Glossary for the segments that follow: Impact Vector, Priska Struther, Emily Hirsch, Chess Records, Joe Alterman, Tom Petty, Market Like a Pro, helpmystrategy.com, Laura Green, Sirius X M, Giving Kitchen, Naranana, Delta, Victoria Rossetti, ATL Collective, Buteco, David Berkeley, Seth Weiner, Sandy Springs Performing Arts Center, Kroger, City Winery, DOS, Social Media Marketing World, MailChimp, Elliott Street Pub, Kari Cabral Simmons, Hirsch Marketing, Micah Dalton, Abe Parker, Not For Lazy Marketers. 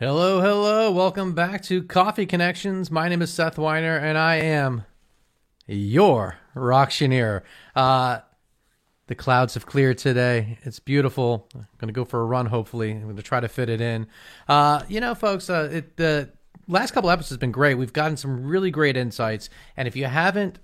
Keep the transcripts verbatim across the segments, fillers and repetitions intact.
Hello, hello. Welcome back to Coffee Connections. My name is Seth Weiner, and I am your Rocktioneer. Uh, the clouds have cleared today. It's beautiful. I'm going to go for a run, hopefully. I'm going to try to fit it in. Uh, you know, folks, uh, it, the last couple episodes have been great. We've gotten some really great insights, and if you haven't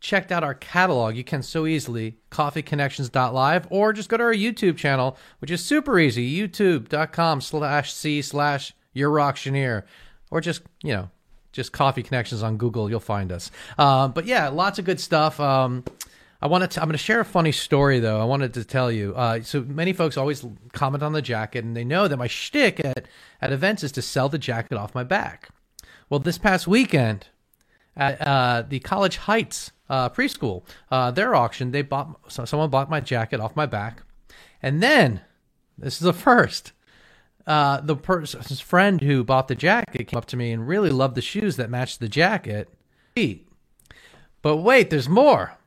checked out our catalog, you can so easily, coffee connections dot live, or just go to our YouTube channel, which is super easy, youtube dot com slash c slash your Rocktioneer, or just, you know, just Coffee Connections on Google, you'll find us. Um, but yeah, lots of good stuff. Um, I wanted to, I'm going to share a funny story, though, I wanted to tell you. Uh, so many folks always comment on the jacket, and they know that my shtick at, at events is to sell the jacket off my back. Well, this past weekend, at uh, the College Heights Uh, preschool, uh, their auction, they bought, so someone bought my jacket off my back. And then, this is the first, uh, the person's friend who bought the jacket came up to me and really loved the shoes that matched the jacket. But wait, there's more.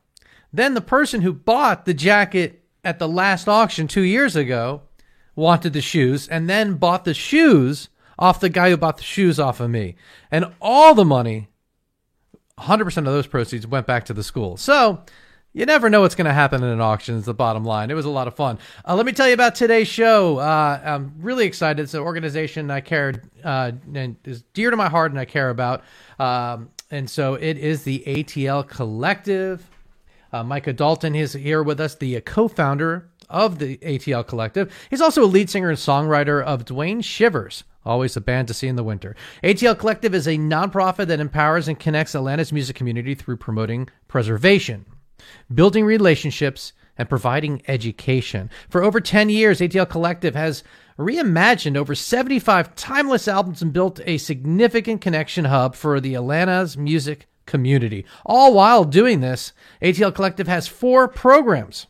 Then the person who bought the jacket at the last auction two years ago wanted the shoes and then bought the shoes off the guy who bought the shoes off of me. And all the money, one hundred percent of those proceeds went back to the school. So you never know what's going to happen in an auction is the bottom line. It was a lot of fun. Uh, let me tell you about today's show. Uh, I'm really excited. It's an organization I care uh, and is dear to my heart and I care about. Um, and so it is the A T L Collective. Uh, Micah Dalton is here with us, the uh, co-founder of the A T L Collective. He's also a lead singer and songwriter of Dwayne Shivers, always a band to see in the winter. A T L Collective is a nonprofit that empowers and connects Atlanta's music community through promoting preservation, building relationships, and providing education. For over ten years, A T L Collective has reimagined over seventy-five timeless albums and built a significant connection hub for the Atlanta's music community. All while doing this, A T L Collective has four programs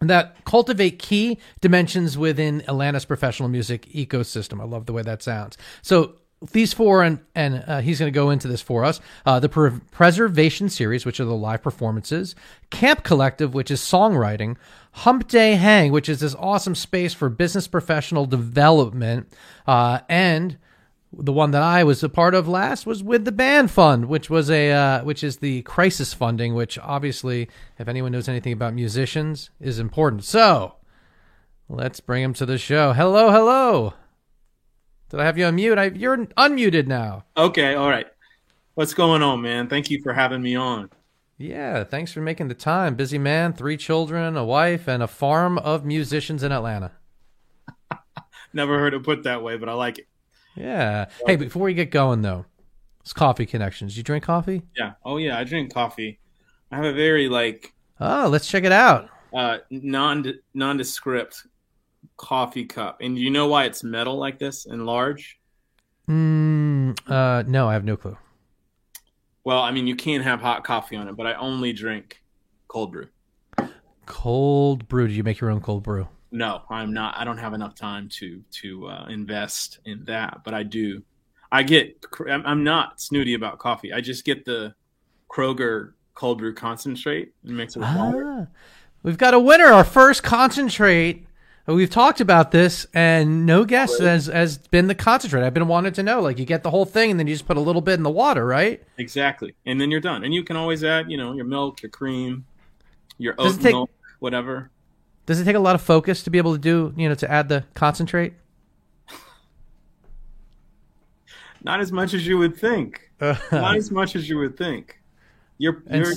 that cultivate key dimensions within Atlanta's professional music ecosystem. I love the way that sounds. So these four, and, and uh, he's going to go into this for us, uh, the pre- Preservation Series, which are the live performances, Camp Collective, which is songwriting, Hump Day Hang, which is this awesome space for business professional development, uh, and the one that I was a part of last was with the Band Fund, which was a uh, which is the crisis funding, which obviously, if anyone knows anything about musicians, is important. So let's bring him to the show. Hello, hello. Did I have you on mute? I, you're unmuted now. Okay, all right. What's going on, man? Thank you for having me on. Yeah, thanks for making the time. Busy man, three children, a wife, and a farm of musicians in Atlanta. Never heard it put that way, but I like it. Yeah. Hey, before we get going, though, it's Coffee Connections. You drink coffee? Yeah. Oh, yeah. I drink coffee. I have a very, like... Oh, let's check it out. Uh, non nondescript coffee cup. And you know why it's metal like this and large? Mm, uh, no, I have no clue. Well, I mean, you can have hot coffee on it, but I only drink cold brew. Cold brew. Did you make your own cold brew? No, I'm not. I don't have enough time to to uh, invest in that, but I do. I get. I'm not snooty about coffee. I just get the Kroger cold brew concentrate and mix it with ah, water. We've got a winner. Our first concentrate. We've talked about this, and no guess right. has has been the concentrate. I've been wanting to know. Like, you get the whole thing, and then you just put a little bit in the water, right? Exactly, and then you're done. And you can always add, you know, your milk, your cream, your oat milk. Take- whatever. Does it take a lot of focus to be able to do, you know, to add the concentrate? Not as much as you would think. Not as much as you would think. You're, you're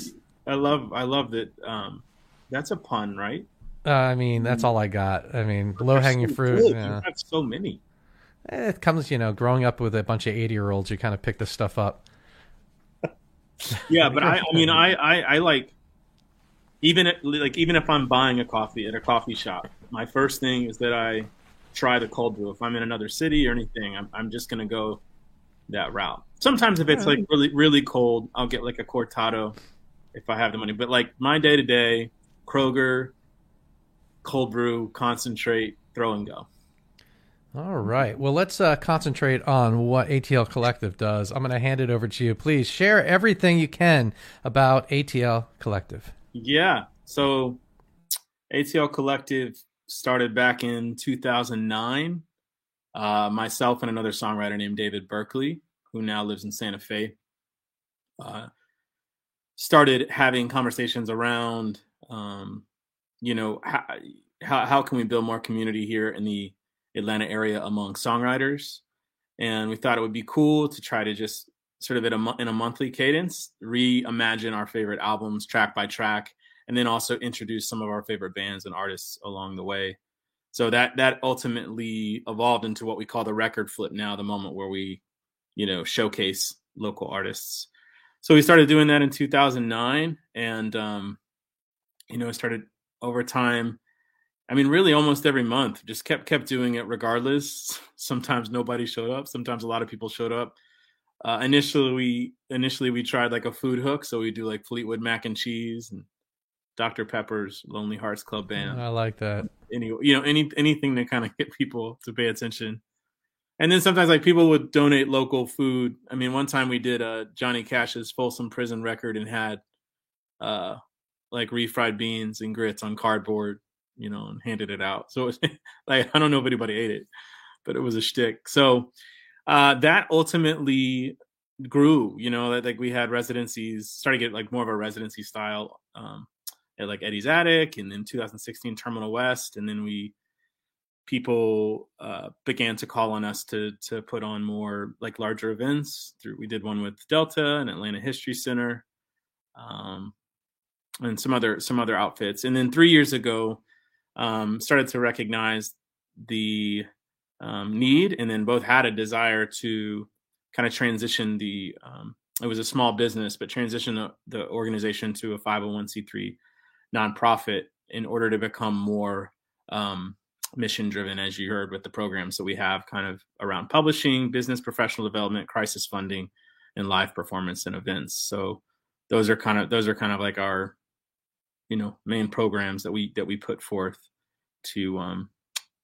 I love, I love that. Um, that's a pun, right? Uh, I mean, that's all I got. I mean, low hanging so fruit. You know. That's so many. It comes, you know, growing up with a bunch of eighty year olds, you kind of pick this stuff up. Yeah. But I, I mean, I, I, I like, even if, like, even if I'm buying a coffee at a coffee shop, my first thing is that I try the cold brew. If I'm in another city or anything, I'm, I'm just going to go that route. Sometimes if it's like really, really cold, I'll get like a cortado if I have the money. But like my day to day, Kroger, cold brew, concentrate, throw and go. All right. Well, let's uh, concentrate on what A T L Collective does. I'm going to hand it over to you. Please share everything you can about A T L Collective. Yeah. So A T L Collective started back in two thousand nine. Uh, myself and another songwriter named David Berkeley, who now lives in Santa Fe, uh, started having conversations around, um, you know, how, how how can we build more community here in the Atlanta area among songwriters? And we thought it would be cool to try to just sort of in a, in a monthly cadence, reimagine our favorite albums track by track, and then also introduce some of our favorite bands and artists along the way. So that that ultimately evolved into what we call the record flip now, the moment where we, you know, showcase local artists. So we started doing that in two thousand nine, and, um, you know, it started over time. I mean, really almost every month, just kept kept doing it regardless. Sometimes nobody showed up. Sometimes a lot of people showed up. Uh, initially, we initially we tried like a food hook. So we do like Fleetwood Mac and Cheese and Doctor Pepper's Lonely Hearts Club Band. I like that. Any, you know, any anything to kind of get people to pay attention. And then sometimes like people would donate local food. I mean, one time we did uh, Johnny Cash's Folsom Prison record and had uh, like refried beans and grits on cardboard, you know, and handed it out. So it was like, I don't know if anybody ate it, but it was a shtick. So uh, that ultimately grew, you know, that like we had residencies, started to get like more of a residency style. Um, At like Eddie's Attic, and then two thousand sixteen Terminal West, and then we people uh, began to call on us to to put on more like larger events. Through we did one with Delta and Atlanta History Center, um, and some other some other outfits. And then three years ago, um, started to recognize the um, need, and then both had a desire to kind of transition the. Um, it was a small business, but transition the, the organization to a five oh one c three. Nonprofit in order to become more um, mission driven, as you heard with the programs that we have kind of around publishing, business, professional development, crisis funding, and live performance and events. So those are kind of those are kind of like our, you know, main programs that we that we put forth to um,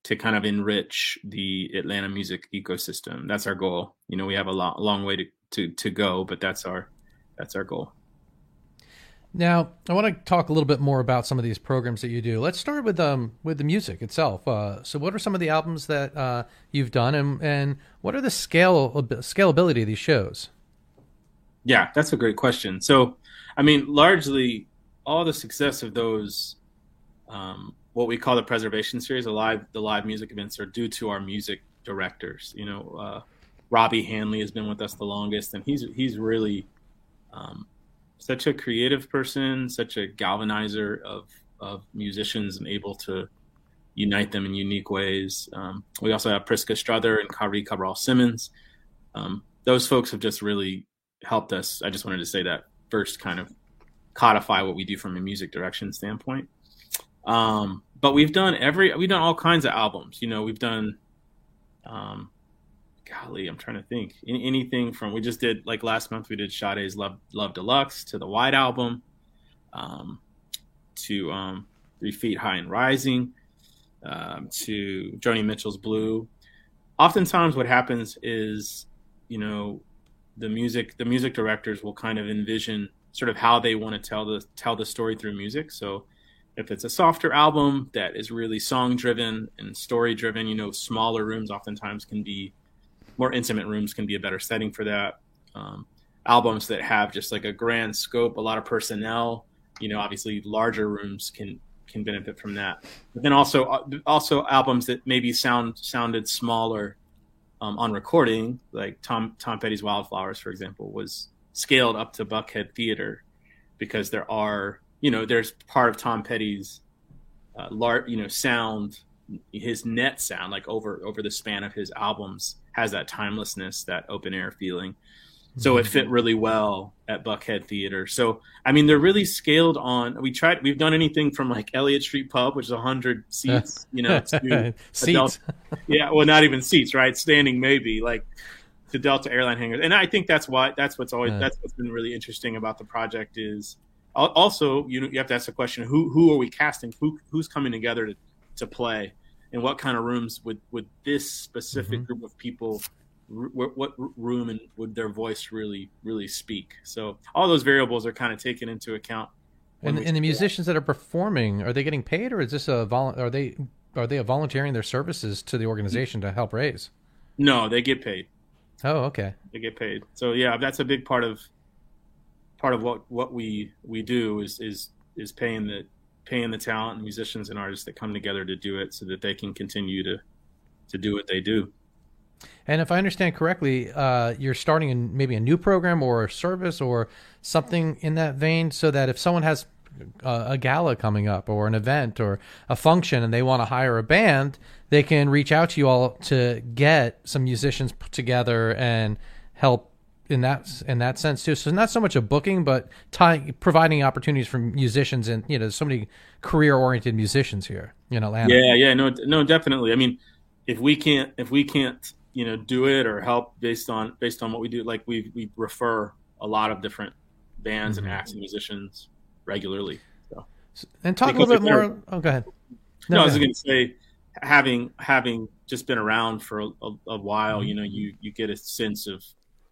to kind of enrich the Atlanta music ecosystem. That's our goal. You know, we have a long, long way to, to to go, but that's our that's our goal. Now, I want to talk a little bit more about some of these programs that you do. Let's start with um with the music itself. Uh, so what are some of the albums that uh, you've done, and, and what are the scale scalability of these shows? Yeah, that's a great question. So, I mean, largely all the success of those, um, what we call the preservation series, the live, the live music events are due to our music directors. You know, uh, Robbie Hanley has been with us the longest, and he's he's really... Um, such a creative person, such a galvanizer of, of musicians and able to unite them in unique ways. Um, we also have Priska Struther and Kari Cabral Simmons. Um, those folks have just really helped us. I just wanted to say that first, kind of codify what we do from a music direction standpoint. Um, but we've done every, we've done all kinds of albums. You know, we've done, um, golly, I'm trying to think. Anything from, we just did, like last month, we did Sade's Love Love Deluxe, to the Wide Album, um, to um, Three Feet High and Rising, um, to Joni Mitchell's Blue. Oftentimes what happens is, you know, the music the music directors will kind of envision sort of how they want to tell the tell the story through music. So if it's a softer album that is really song-driven and story-driven, you know, smaller rooms oftentimes can be more intimate rooms can be a better setting for that. Um, albums that have just like a grand scope, a lot of personnel, you know, obviously larger rooms can, can benefit from that. But then also also albums that maybe sound sounded smaller um, on recording, like Tom Tom Petty's Wildflowers, for example, was scaled up to Buckhead Theater because there are, you know, there's part of Tom Petty's uh, lar- you know, sound, his net sound, like over over the span of his albums, has that timelessness, that open air feeling. So it fit really well at Buckhead Theater. So, I mean, they're really scaled on. We tried, we've done anything from like Elliott Street Pub, which is one hundred seats, you know, to seats. Delta, yeah, well, not even seats, right? Standing maybe, like the Delta airline hangars. And I think that's why, that's what's always, yeah. that's what's been really interesting about the project is also, you know, you have to ask the question, who who are we casting? Who Who's coming together to, to play? And what kind of rooms would, would this specific mm-hmm. group of people, what room and would their voice really, really speak? So all those variables are kind of taken into account. And, and the musicians that are performing, are they getting paid, or is this a volu- Are they are they volunteering their services to the organization to help raise? No, they get paid. Oh, okay. They get paid. So yeah, that's a big part of part of what, what we we do is is is paying the paying the talent and musicians and artists that come together to do it, so that they can continue to to do what they do. And if I understand correctly, uh, you're starting in maybe a new program or a service or something in that vein, so that if someone has a, a gala coming up or an event or a function and they want to hire a band, they can reach out to you all to get some musicians put together and help in that in that sense too. So not so much a booking, but tying, providing opportunities for musicians, and you know, so many career-oriented musicians here in Atlanta. Yeah, yeah, no, no, definitely. I mean, if we can't, if we can't. you know, do it or help based on based on what we do. Like we we refer a lot of different bands mm-hmm. and acts and musicians regularly. So. And talk because a little bit more. Oh, go ahead. No, no I was going to say, having having just been around for a, a, a while, mm-hmm. you know, you you get a sense of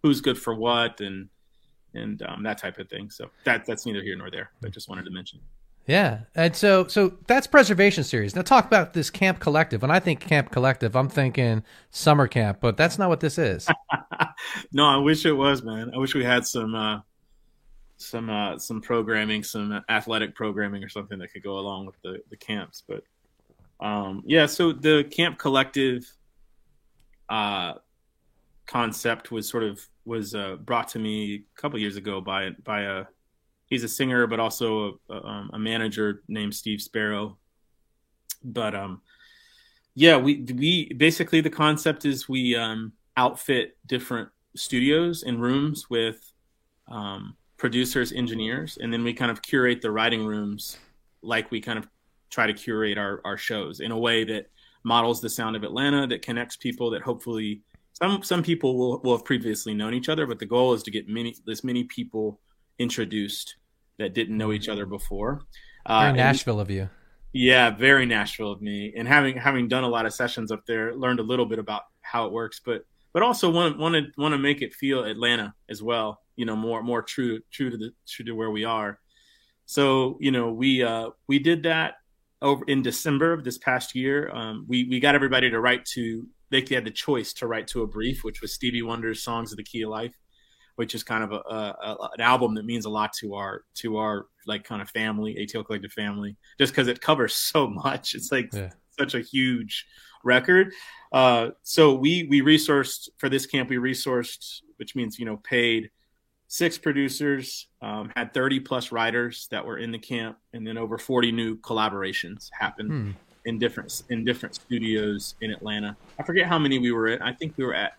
who's good for what and and um, that type of thing. So that that's neither here nor there. I just wanted to mention. Yeah. And so so that's Preservation Series. Now talk about this Camp Collective. When I think Camp Collective, I'm thinking summer camp, but that's not what this is. No, I wish it was, man. I wish we had some uh, some uh, some programming, some athletic programming or something that could go along with the, the camps. But um, yeah, so the Camp Collective uh, concept was sort of was uh, brought to me a couple years ago by by a he's a singer, but also a, um, a manager named Steve Sparrow. But um, yeah, we we basically the concept is we um, outfit different studios and rooms with um, producers, engineers, and then we kind of curate the writing rooms like we kind of try to curate our, our shows in a way that models the sound of Atlanta, that connects people, that hopefully some some people will, will have previously known each other, but the goal is to get many as many people introduced that didn't know each other before. Uh, very Nashville of you. Yeah, very Nashville of me. And having having done a lot of sessions up there, learned a little bit about how it works, but but also want want to want to make it feel Atlanta as well. You know, more more true true to the true to where we are. So you know, we uh, we did that over in December of this past year. Um, we we got everybody to write to. They had the choice to write to a brief, which was Stevie Wonder's "Songs of the Key of Life," which is kind of a, a, a an album that means a lot to our to our like kind of family, A T L Collective family, just because it covers so much. It's like yeah. such a huge record. Uh, so we we resourced for this camp. We resourced, which means you know, paid six producers, um, had thirty plus writers that were in the camp, and then over forty new collaborations happened hmm. in different in different studios in Atlanta. I forget how many we were at. I think we were at.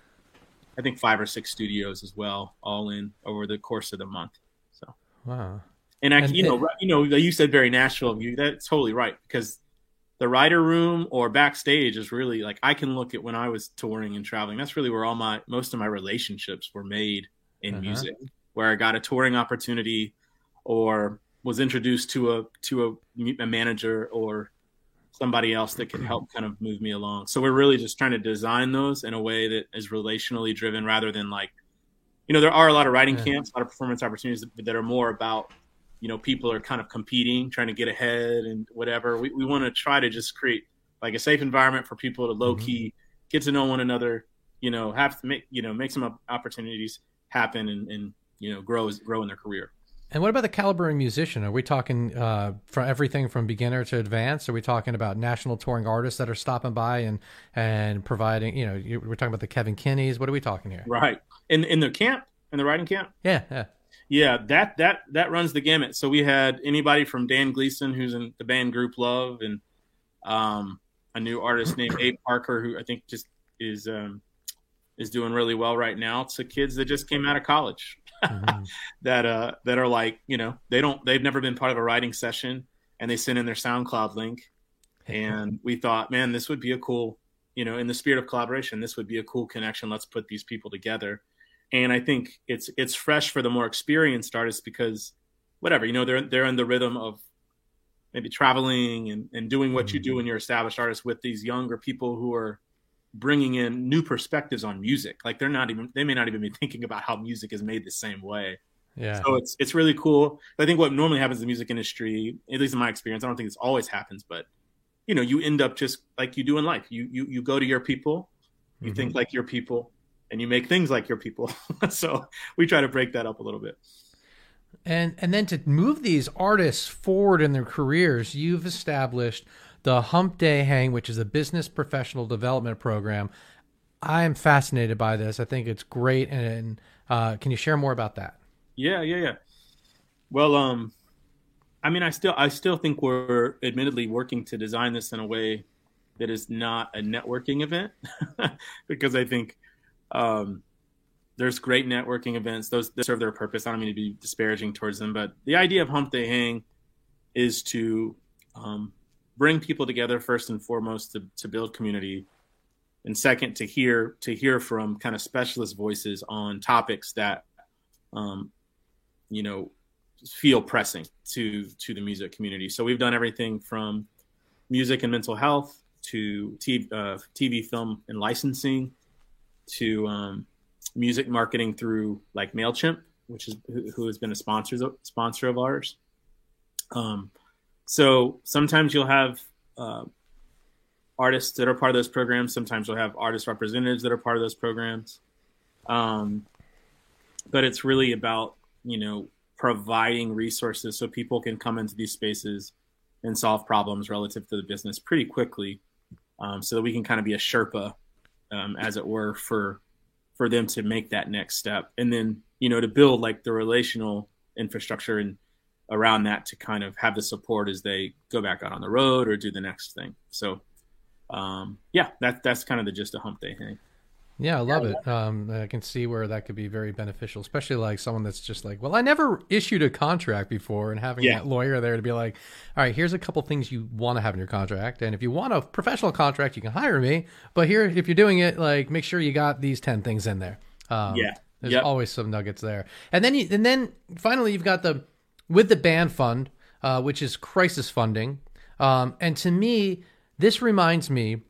I think five or six studios as well, all in over the course of the month. So wow. And I, and, you know, and, you know, you said very Nashville view. That's totally right, because the writer room or backstage is really like I can look at when I was touring and traveling. That's really where all my most of my relationships were made in uh-huh. music, where I got a touring opportunity or was introduced to a to a, a manager or somebody else that can help kind of move me along. So we're really just trying to design those in a way that is relationally driven rather than like, you know, there are a lot of writing yeah. camps, a lot of performance opportunities that, that are more about, you know, people are kind of competing, trying to get ahead and whatever. We we want to try to just create like a safe environment for people to low key mm-hmm. get to know one another, you know, have to make, you know, make some opportunities happen and, and you know, grow, grow in their career. And what about the caliber of musician? Are we talking uh, from everything from beginner to advanced? Are we talking about national touring artists that are stopping by and, and providing, you know, you, we're talking about the Kevin Kinneys. What are we talking here? Right. In in the camp, in the writing camp? Yeah. Yeah. Yeah, that, that, that runs the gamut. So we had anybody from Dan Gleason, who's in the band Group Love, and um, a new artist named Abe Parker, who I think just is um, is doing really well right now, to kids that just came out of college. Mm-hmm. that uh that are like, you know, they don't they've never been part of a writing session, and they sent in their SoundCloud link, and we thought, man, this would be a cool, you know, in the spirit of collaboration, this would be a cool connection. Let's put these people together. And I think it's it's fresh for the more experienced artists, because whatever, you know, they're they're in the rhythm of maybe traveling and, and doing what mm-hmm. you do when you're established artists, with these younger people who are bringing in new perspectives on music. Like they're not even, they may not even be thinking about how music is made the same way. Yeah. So it's, it's really cool. I think what normally happens in the music industry, at least in my experience, I don't think this always happens, but you know, you end up just like you do in life. You, you, you go to your people, you mm-hmm. think like your people, and you make things like your people. So we try to break that up a little bit. And, and then to move these artists forward in their careers, you've established the Hump Day Hang, which is a business professional development program. I am fascinated by this. I think it's great. And uh, can you share more about that? Yeah, yeah, yeah. Well, um, I mean, I still, I still think we're admittedly working to design this in a way that is not a networking event, because I think um, there's great networking events. Those that serve their purpose. I don't mean to be disparaging towards them, but the idea of Hump Day Hang is to um, bring people together first and foremost to, to build community, and second to hear to hear from kind of specialist voices on topics that um you know feel pressing to to the music community. So we've done everything from music and mental health to T V, uh, T V film and licensing to um music marketing through like MailChimp, which is who has been a sponsor sponsor of ours. um So sometimes you'll have uh, artists that are part of those programs. Sometimes you'll have artist representatives that are part of those programs. Um, but it's really about, you know, providing resources so people can come into these spaces and solve problems relative to the business pretty quickly, um, so that we can kind of be a Sherpa, um, as it were, for for them to make that next step. And then, you know, to build like the relational infrastructure and around that to kind of have the support as they go back out on the road or do the next thing. So, um, yeah, that, that's kind of the gist of Hump Day Hang. Yeah, I love it. Um, I can see where that could be very beneficial, especially like someone that's just like, well, I never issued a contract before, and having yeah. that lawyer there to be like, all right, here's a couple things you want to have in your contract. And if you want a professional contract, you can hire me. But here, if you're doing it, like make sure you got these ten things in there. Um, yeah. There's yep. always some nuggets there. And then, you, and then finally you've got the, with the band fund, uh, which is crisis funding. Um, and to me, this reminds me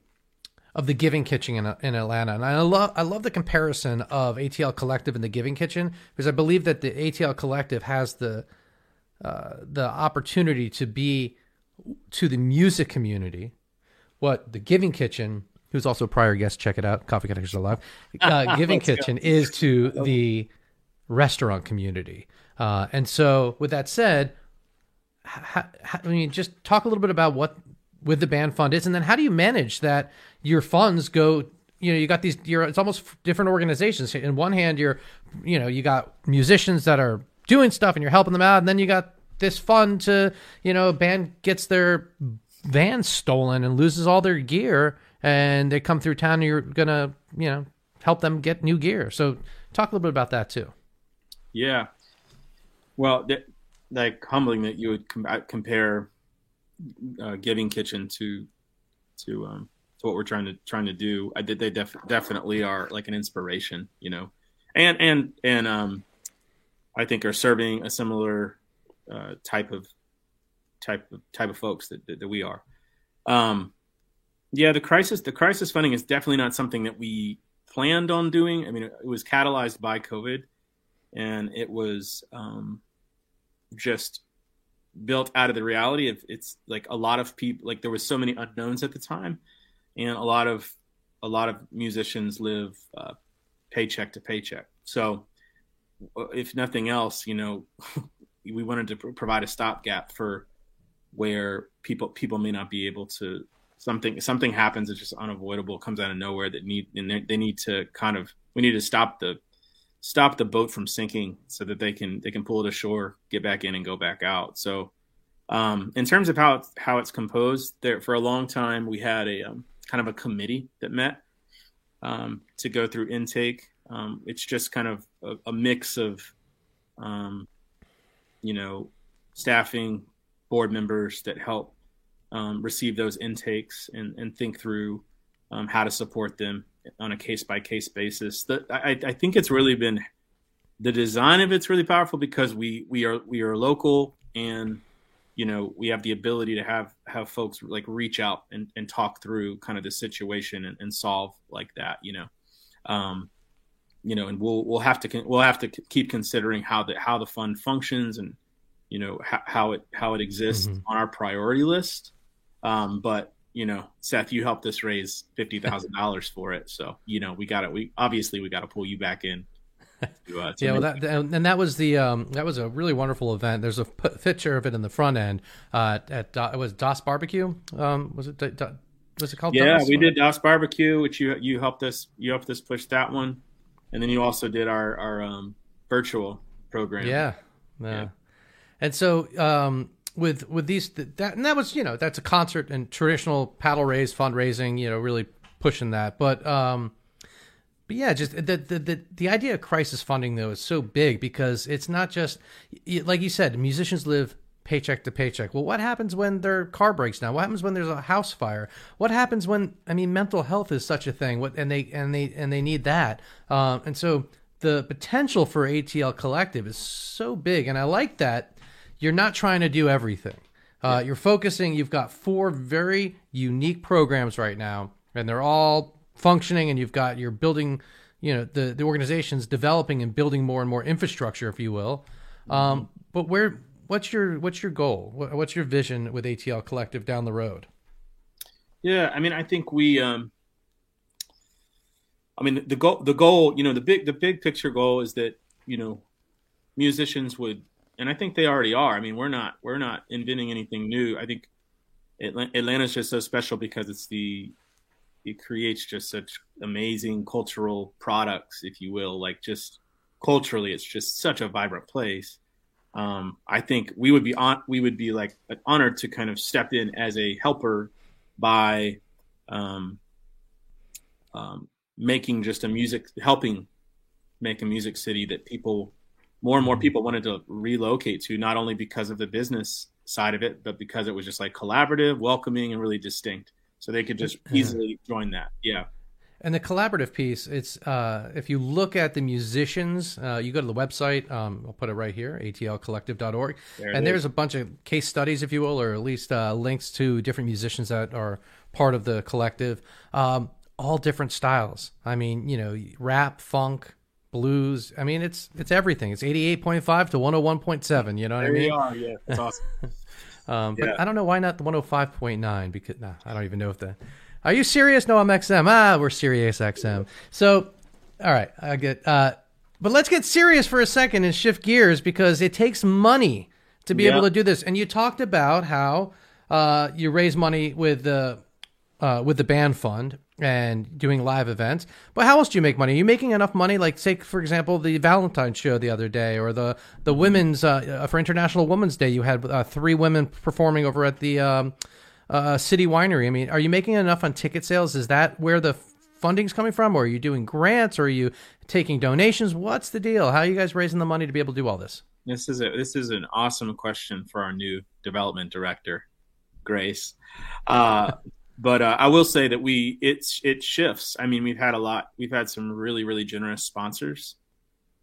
of the Giving Kitchen in, in Atlanta. And I love, I love the comparison of A T L Collective and the Giving Kitchen, because I believe that the A T L Collective has the, uh, the opportunity to be to the music community what the Giving Kitchen, who's also a prior guest, check it out, Coffee Connectors Alive, uh, Giving Kitchen go. is to the restaurant community. Uh, and so with that said, how, how, I mean, just talk a little bit about what with the band fund is, and then how do you manage that your funds go, you know, you got these, you're, it's almost different organizations. In one hand, you're, you know, you got musicians that are doing stuff and you're helping them out. And then you got this fund to, you know, a band gets their van stolen and loses all their gear, and they come through town and you're going to, you know, help them get new gear. So talk a little bit about that too. Yeah. Well, th- like humbling that you would com- compare uh, Giving Kitchen to to um, to what we're trying to trying to do. I did. They def- definitely are like an inspiration, you know, and and and um, I think are serving a similar uh, type of type of type of folks that that, that we are. Um, yeah, the crisis the crisis funding is definitely not something that we planned on doing. I mean, it, it was catalyzed by COVID. And it was um, just built out of the reality of it's like a lot of people, like there was so many unknowns at the time, and a lot of a lot of musicians live uh, paycheck to paycheck. So if nothing else, you know, we wanted to pr- provide a stopgap for where people people may not be able to, something something happens that's just unavoidable, comes out of nowhere, that need and they need to kind of we need to stop the stop the boat from sinking so that they can they can pull it ashore, get back in, and go back out. So um, in terms of how it's, how it's composed, there for a long time we had a um, kind of a committee that met um, to go through intake. Um, it's just kind of a, a mix of um, you know staffing, board members that help um, receive those intakes and, and think through um, how to support them on a case-by-case basis. The, I, I think it's really been, the design of it's really powerful because we we are we are local, and you know we have the ability to have have folks like reach out and, and talk through kind of the situation and, and solve like that, you know, um, you know, and we'll we'll have to we'll have to keep considering how the how the fund functions and. You know how, how it how it exists mm-hmm. on our priority list, um, but you know, Seth, you helped us raise fifty thousand dollars for it, so you know we got it. We obviously we got to pull you back in. To, uh, to yeah, well, that, and that was the um, that was a really wonderful event. There's a p- picture of it in the front end uh, at uh, it was DOS Barbecue. Um, was it D- D- was it called? Yeah, DOS? we did DOS Barbecue, which you you helped us you helped us push that one, and then you also did our our um, virtual program. Yeah. Uh, yeah. And so um, with with these that and that was you know that's a concert and traditional paddle raise fundraising, you know, really pushing that. But um, but yeah, just the, the the the idea of crisis funding though is so big because it's not just like you said, musicians live paycheck to paycheck. Well, what happens when their car breaks down? What happens when there's a house fire? What happens when I mean mental health is such a thing? What and they and they and they need that. Um, and so the potential for A T L Collective is so big, and I like that. You're not trying to do everything. Uh, you're focusing, you've got four very unique programs right now, and they're all functioning, and you've got, you're building, you know, the, the organization's developing and building more and more infrastructure, if you will. Um, but where, what's your, what's your goal? What, what's your vision with A T L Collective down the road? Yeah. I mean, I think we, um, I mean, the goal, the goal, you know, the big, the big picture goal is that, you know, musicians would, and I think they already are. I mean, we're not we're not inventing anything new. I think Atlanta is just so special because it's the it creates just such amazing cultural products, if you will. Like just culturally, it's just such a vibrant place. Um, I think we would be on we would be like honored to kind of step in as a helper by um, um, making just a music helping make a music city that people. More and more people wanted to relocate to, not only because of the business side of it, but because it was just like collaborative, welcoming, and really distinct. So they could just easily join that. Yeah. And the collaborative piece, it's uh, if you look at the musicians, uh, you go to the website, um, I'll put it right here, A T L collective dot org. There and there's is. a bunch of case studies, if you will, or at least uh, links to different musicians that are part of the collective, um, all different styles. I mean, you know, rap, funk, blues. I mean, it's it's everything. It's eighty-eight point five to one oh one point seven. You know what there I mean? There you are. Yeah, that's awesome. um, yeah. But I don't know why not the one oh five point nine because nah, I don't even know if that. Are you serious? No, I'm X M. Ah, we're Sirius X M. So, all right, I get. Uh, but let's get serious for a second and shift gears because it takes money to be yeah. able to do this. And you talked about how uh, you raise money with the uh, with the band fund. And doing live events, but how else do you make money? Are you making enough money? Like, say, for example, the Valentine's show the other day, or the the women's uh, for International Women's Day, you had uh, three women performing over at the um, uh, City Winery. I mean, are you making enough on ticket sales? Is that where the funding's coming from, or are you doing grants, or are you taking donations? What's the deal? How are you guys raising the money to be able to do all this? This is a this is an awesome question for our new development director, Grace. Uh, But uh, I will say that we it's it shifts. I mean, we've had a lot. We've had some really, really generous sponsors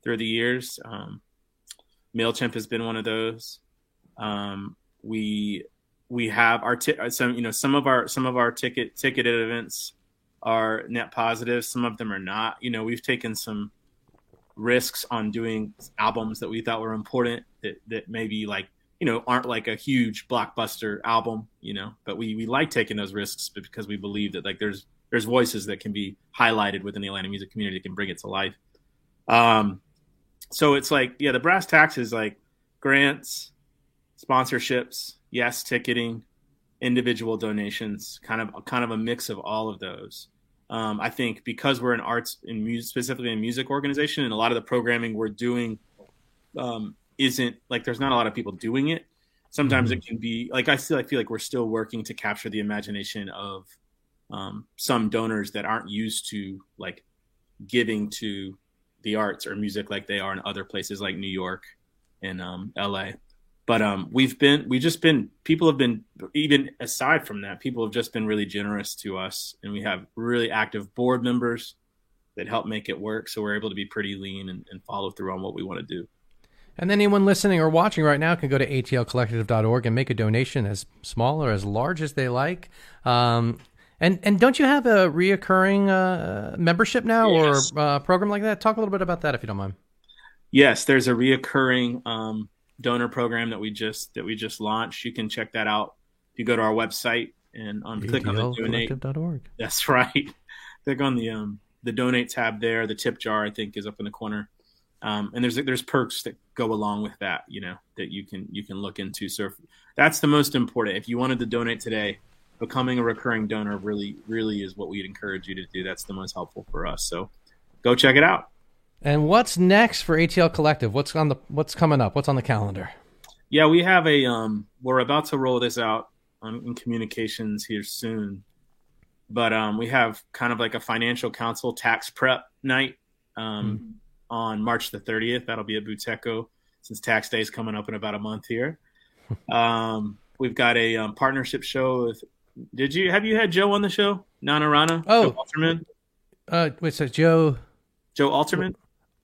through the years. Um, MailChimp has been one of those. Um, we we have our t- some you know some of our some of our ticket ticketed events are net positive. Some of them are not. You know, we've taken some risks on doing albums that we thought were important that that maybe like. you know, aren't like a huge blockbuster album, you know, but we, we like taking those risks because we believe that like there's, there's voices that can be highlighted within the Atlanta music community that can bring it to life. Um, so it's like, yeah, the brass tacks is like, grants, sponsorships, yes, ticketing, individual donations, kind of kind of a mix of all of those. Um, I think because we're an arts and music, specifically a music organization, and a lot of the programming we're doing um, isn't like there's not a lot of people doing it. Sometimes mm-hmm. it can be like I still I feel like we're still working to capture the imagination of um, some donors that aren't used to like giving to the arts or music like they are in other places like New York and um, L A. But um, we've been, we've just been, people have been, even aside from that, people have just been really generous to us. And we have really active board members that help make it work. So we're able to be pretty lean and, and follow through on what we want to do. And then anyone listening or watching right now can go to A T L collective dot org and make a donation as small or as large as they like. Um, and, and don't you have a reoccurring uh, membership now yes. or uh, program like that? Talk a little bit about that if you don't mind. Yes, there's a reoccurring um donor program that we just that we just launched. You can check that out if you go to our website and um, click on the donate dot org. That's right. Click on the um the donate tab there. The tip jar I think is up in the corner. Um, and there's there's perks that go along with that, you know, that you can you can look into. So if, that's the most important. If you wanted to donate today, becoming a recurring donor really really is what we'd encourage you to do. That's the most helpful for us. So go check it out. And what's next for A T L Collective? What's on the what's coming up? What's on the calendar? Yeah, we have a um, we're about to roll this out on, in communications here soon, but um, we have kind of like a financial counsel tax prep night um, mm-hmm. on March the thirtieth. That'll be at Buteco since tax day is coming up in about a month here. um, we've got a um, partnership show with. Did you have you had Joe on the show? Naranana. Oh, Joe Alterman. Uh, wait, so Joe. Joe Alterman.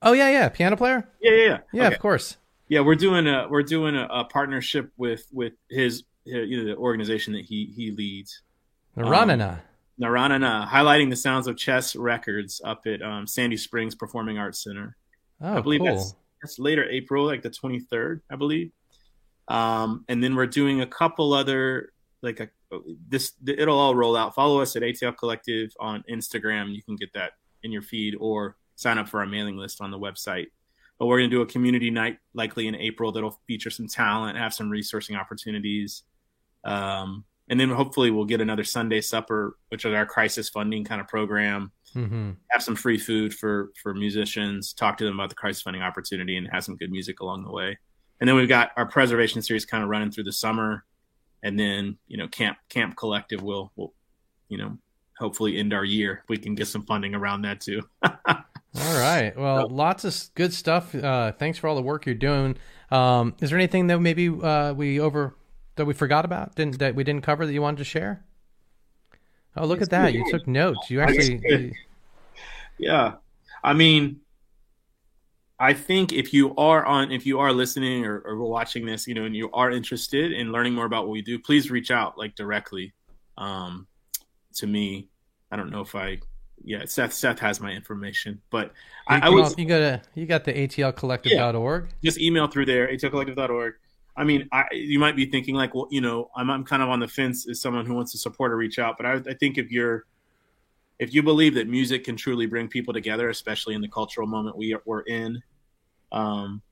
Oh yeah, yeah, piano player. Yeah, yeah, yeah. Yeah, okay. Of course. Yeah, we're doing a we're doing a, a partnership with with his, his you know the organization that he he leads. Naranana. Um, Naranana, highlighting the sounds of Chess Records up at um, Sandy Springs Performing Arts Center. Oh, I believe cool. that's that's later April, like the twenty-third, I believe. Um, and then we're doing a couple other like a this it'll all roll out. Follow us at A T L Collective on Instagram. You can get that in your feed or sign up for our mailing list on the website. But we're going to do a community night likely in April that'll feature some talent, have some resourcing opportunities. Um, and then hopefully we'll get another Sunday supper, which is our crisis funding kind of program. Mm-hmm. Have some free food for, for musicians, talk to them about the crisis funding opportunity and have some good music along the way. And then we've got our preservation series kind of running through the summer. And then, you know, Camp Camp Collective will, will you know, hopefully end our year. We can get some funding around that too. All right. Well, lots of good stuff. Uh, thanks for all the work you're doing. Um, is there anything that maybe uh, we over that we forgot about didn't, that we didn't cover that you wanted to share? Oh, look it's at that! Good. You took notes. You actually. You... Yeah, I mean, I think if you are on, if you are listening or, or watching this, you know, and you are interested in learning more about what we do, please reach out like directly um, to me. I don't know if I. Yeah, Seth. Seth has my information, but I, I was you got to you got the A T L collective dot org. Yeah, just email through there, A T L collective dot org. I mean, I you might be thinking like, well, you know, I'm I'm kind of on the fence as someone who wants to support or reach out, but I, I think if you're if you believe that music can truly bring people together, especially in the cultural moment we are, we're in, um,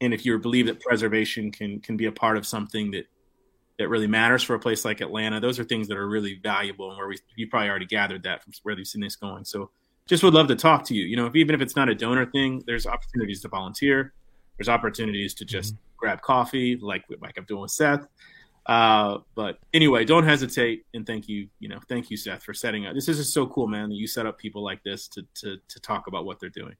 and if you believe that preservation can can be a part of something that. that really matters for a place like Atlanta. Those are things that are really valuable and where we, you probably already gathered that from where they've seen this going. So just would love to talk to you. You know, if, even if it's not a donor thing, there's opportunities to volunteer. There's opportunities to just mm-hmm. grab coffee, like, like I'm doing with Seth. Uh, but anyway, don't hesitate. And thank you, you know, thank you, Seth, for setting up. This is just so cool, man, that you set up people like this to, to, to talk about what they're doing.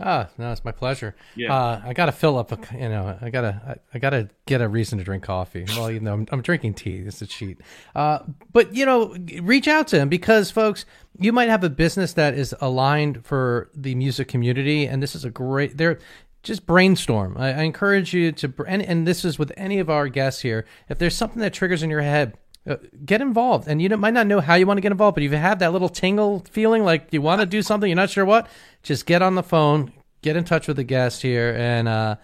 Ah, no, it's my pleasure. Yeah. Uh, I got to fill up, a, you know, I got to, I, I got to get a reason to drink coffee. Well, you know, I'm, I'm drinking tea. It's a cheat. Uh, but, you know, reach out to him because, folks, you might have a business that is aligned for the music community. And this is a great, they're just brainstorm. I, I encourage you to, and, and this is with any of our guests here. If there's something that triggers in your head, get involved. And you don't, might not know how you want to get involved, but if you have that little tingle feeling like you want to do something, you're not sure what, just get on the phone, get in touch with the guest here and uh,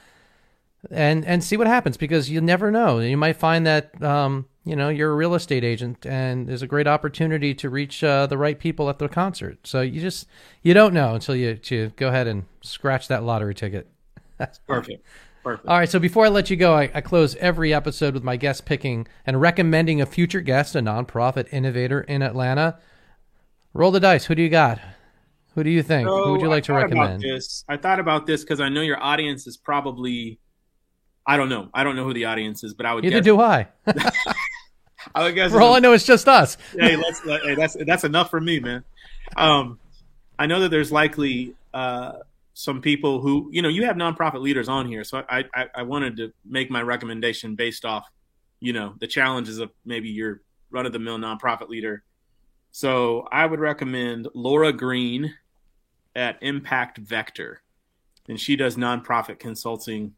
and and see what happens because you never know. You might find that um, you know, you're a real estate agent and there's a great opportunity to reach uh, the right people at the concert. So you just you don't know until you, you go ahead and scratch that lottery ticket. That's perfect. Perfect. All right, so before I let you go, I, I close every episode with my guest picking and recommending a future guest, a nonprofit innovator in Atlanta. Roll the dice. Who do you got? Who do you think? So Who would you like to recommend? This. I thought about this because I know your audience is probably, I don't know. I don't know who the audience is, but I would Neither guess. Neither do I. I would guess. For all I know, it's just us. Hey, let's, hey, that's that's enough for me, man. Um, I know that there's likely uh, some people who, you know, you have nonprofit leaders on here. So I, I, I wanted to make my recommendation based off, you know, the challenges of maybe your run-of-the-mill nonprofit leader. So I would recommend Laura Green at Impact Vector, and she does nonprofit consulting.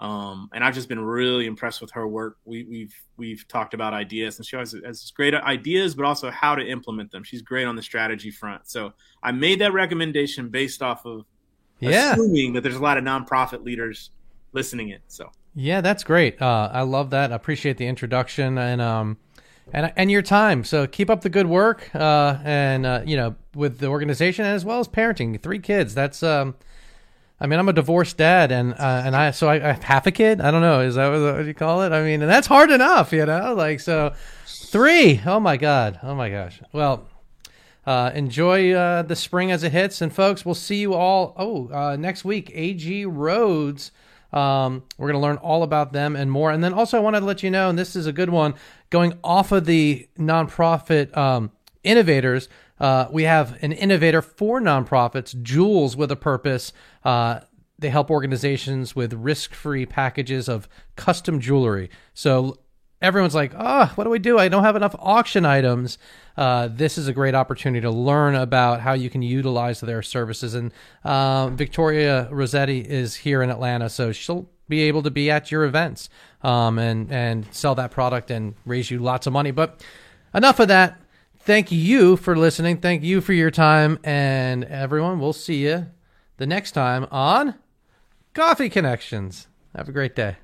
Um, and I've just been really impressed with her work. We, we've we've talked about ideas, and she always has great ideas, but also how to implement them. She's great on the strategy front. So I made that recommendation based off of yeah. assuming that there's a lot of nonprofit leaders listening in. So yeah, that's great. Uh, I love that. I appreciate the introduction and um and and your time. So keep up the good work, uh, and uh, you know, with the organization as well as parenting three kids. That's um. I mean, I'm a divorced dad, and uh, and I so I, I have half a kid. I don't know. Is that what you call it? I mean, and that's hard enough, you know. Like so, three. Oh my god. Oh my gosh. Well, uh, enjoy uh, the spring as it hits, and folks, we'll see you all. Oh, uh, next week, A G Rhodes. Um, we're going to learn all about them and more. And then also, I wanted to let you know, and this is a good one, going off of the nonprofit um, innovators. Uh, we have an innovator for nonprofits, Jewels with a Purpose. Uh, they help organizations with risk-free packages of custom jewelry. So everyone's like, oh, what do we do? I don't have enough auction items. Uh, this is a great opportunity to learn about how you can utilize their services. And uh, Victoria Rossetti is here in Atlanta, so she'll be able to be at your events um, and, and sell that product and raise you lots of money. But enough of that. Thank you for listening. Thank you for your time. And everyone, we'll see you the next time on Coffee Connections. Have a great day.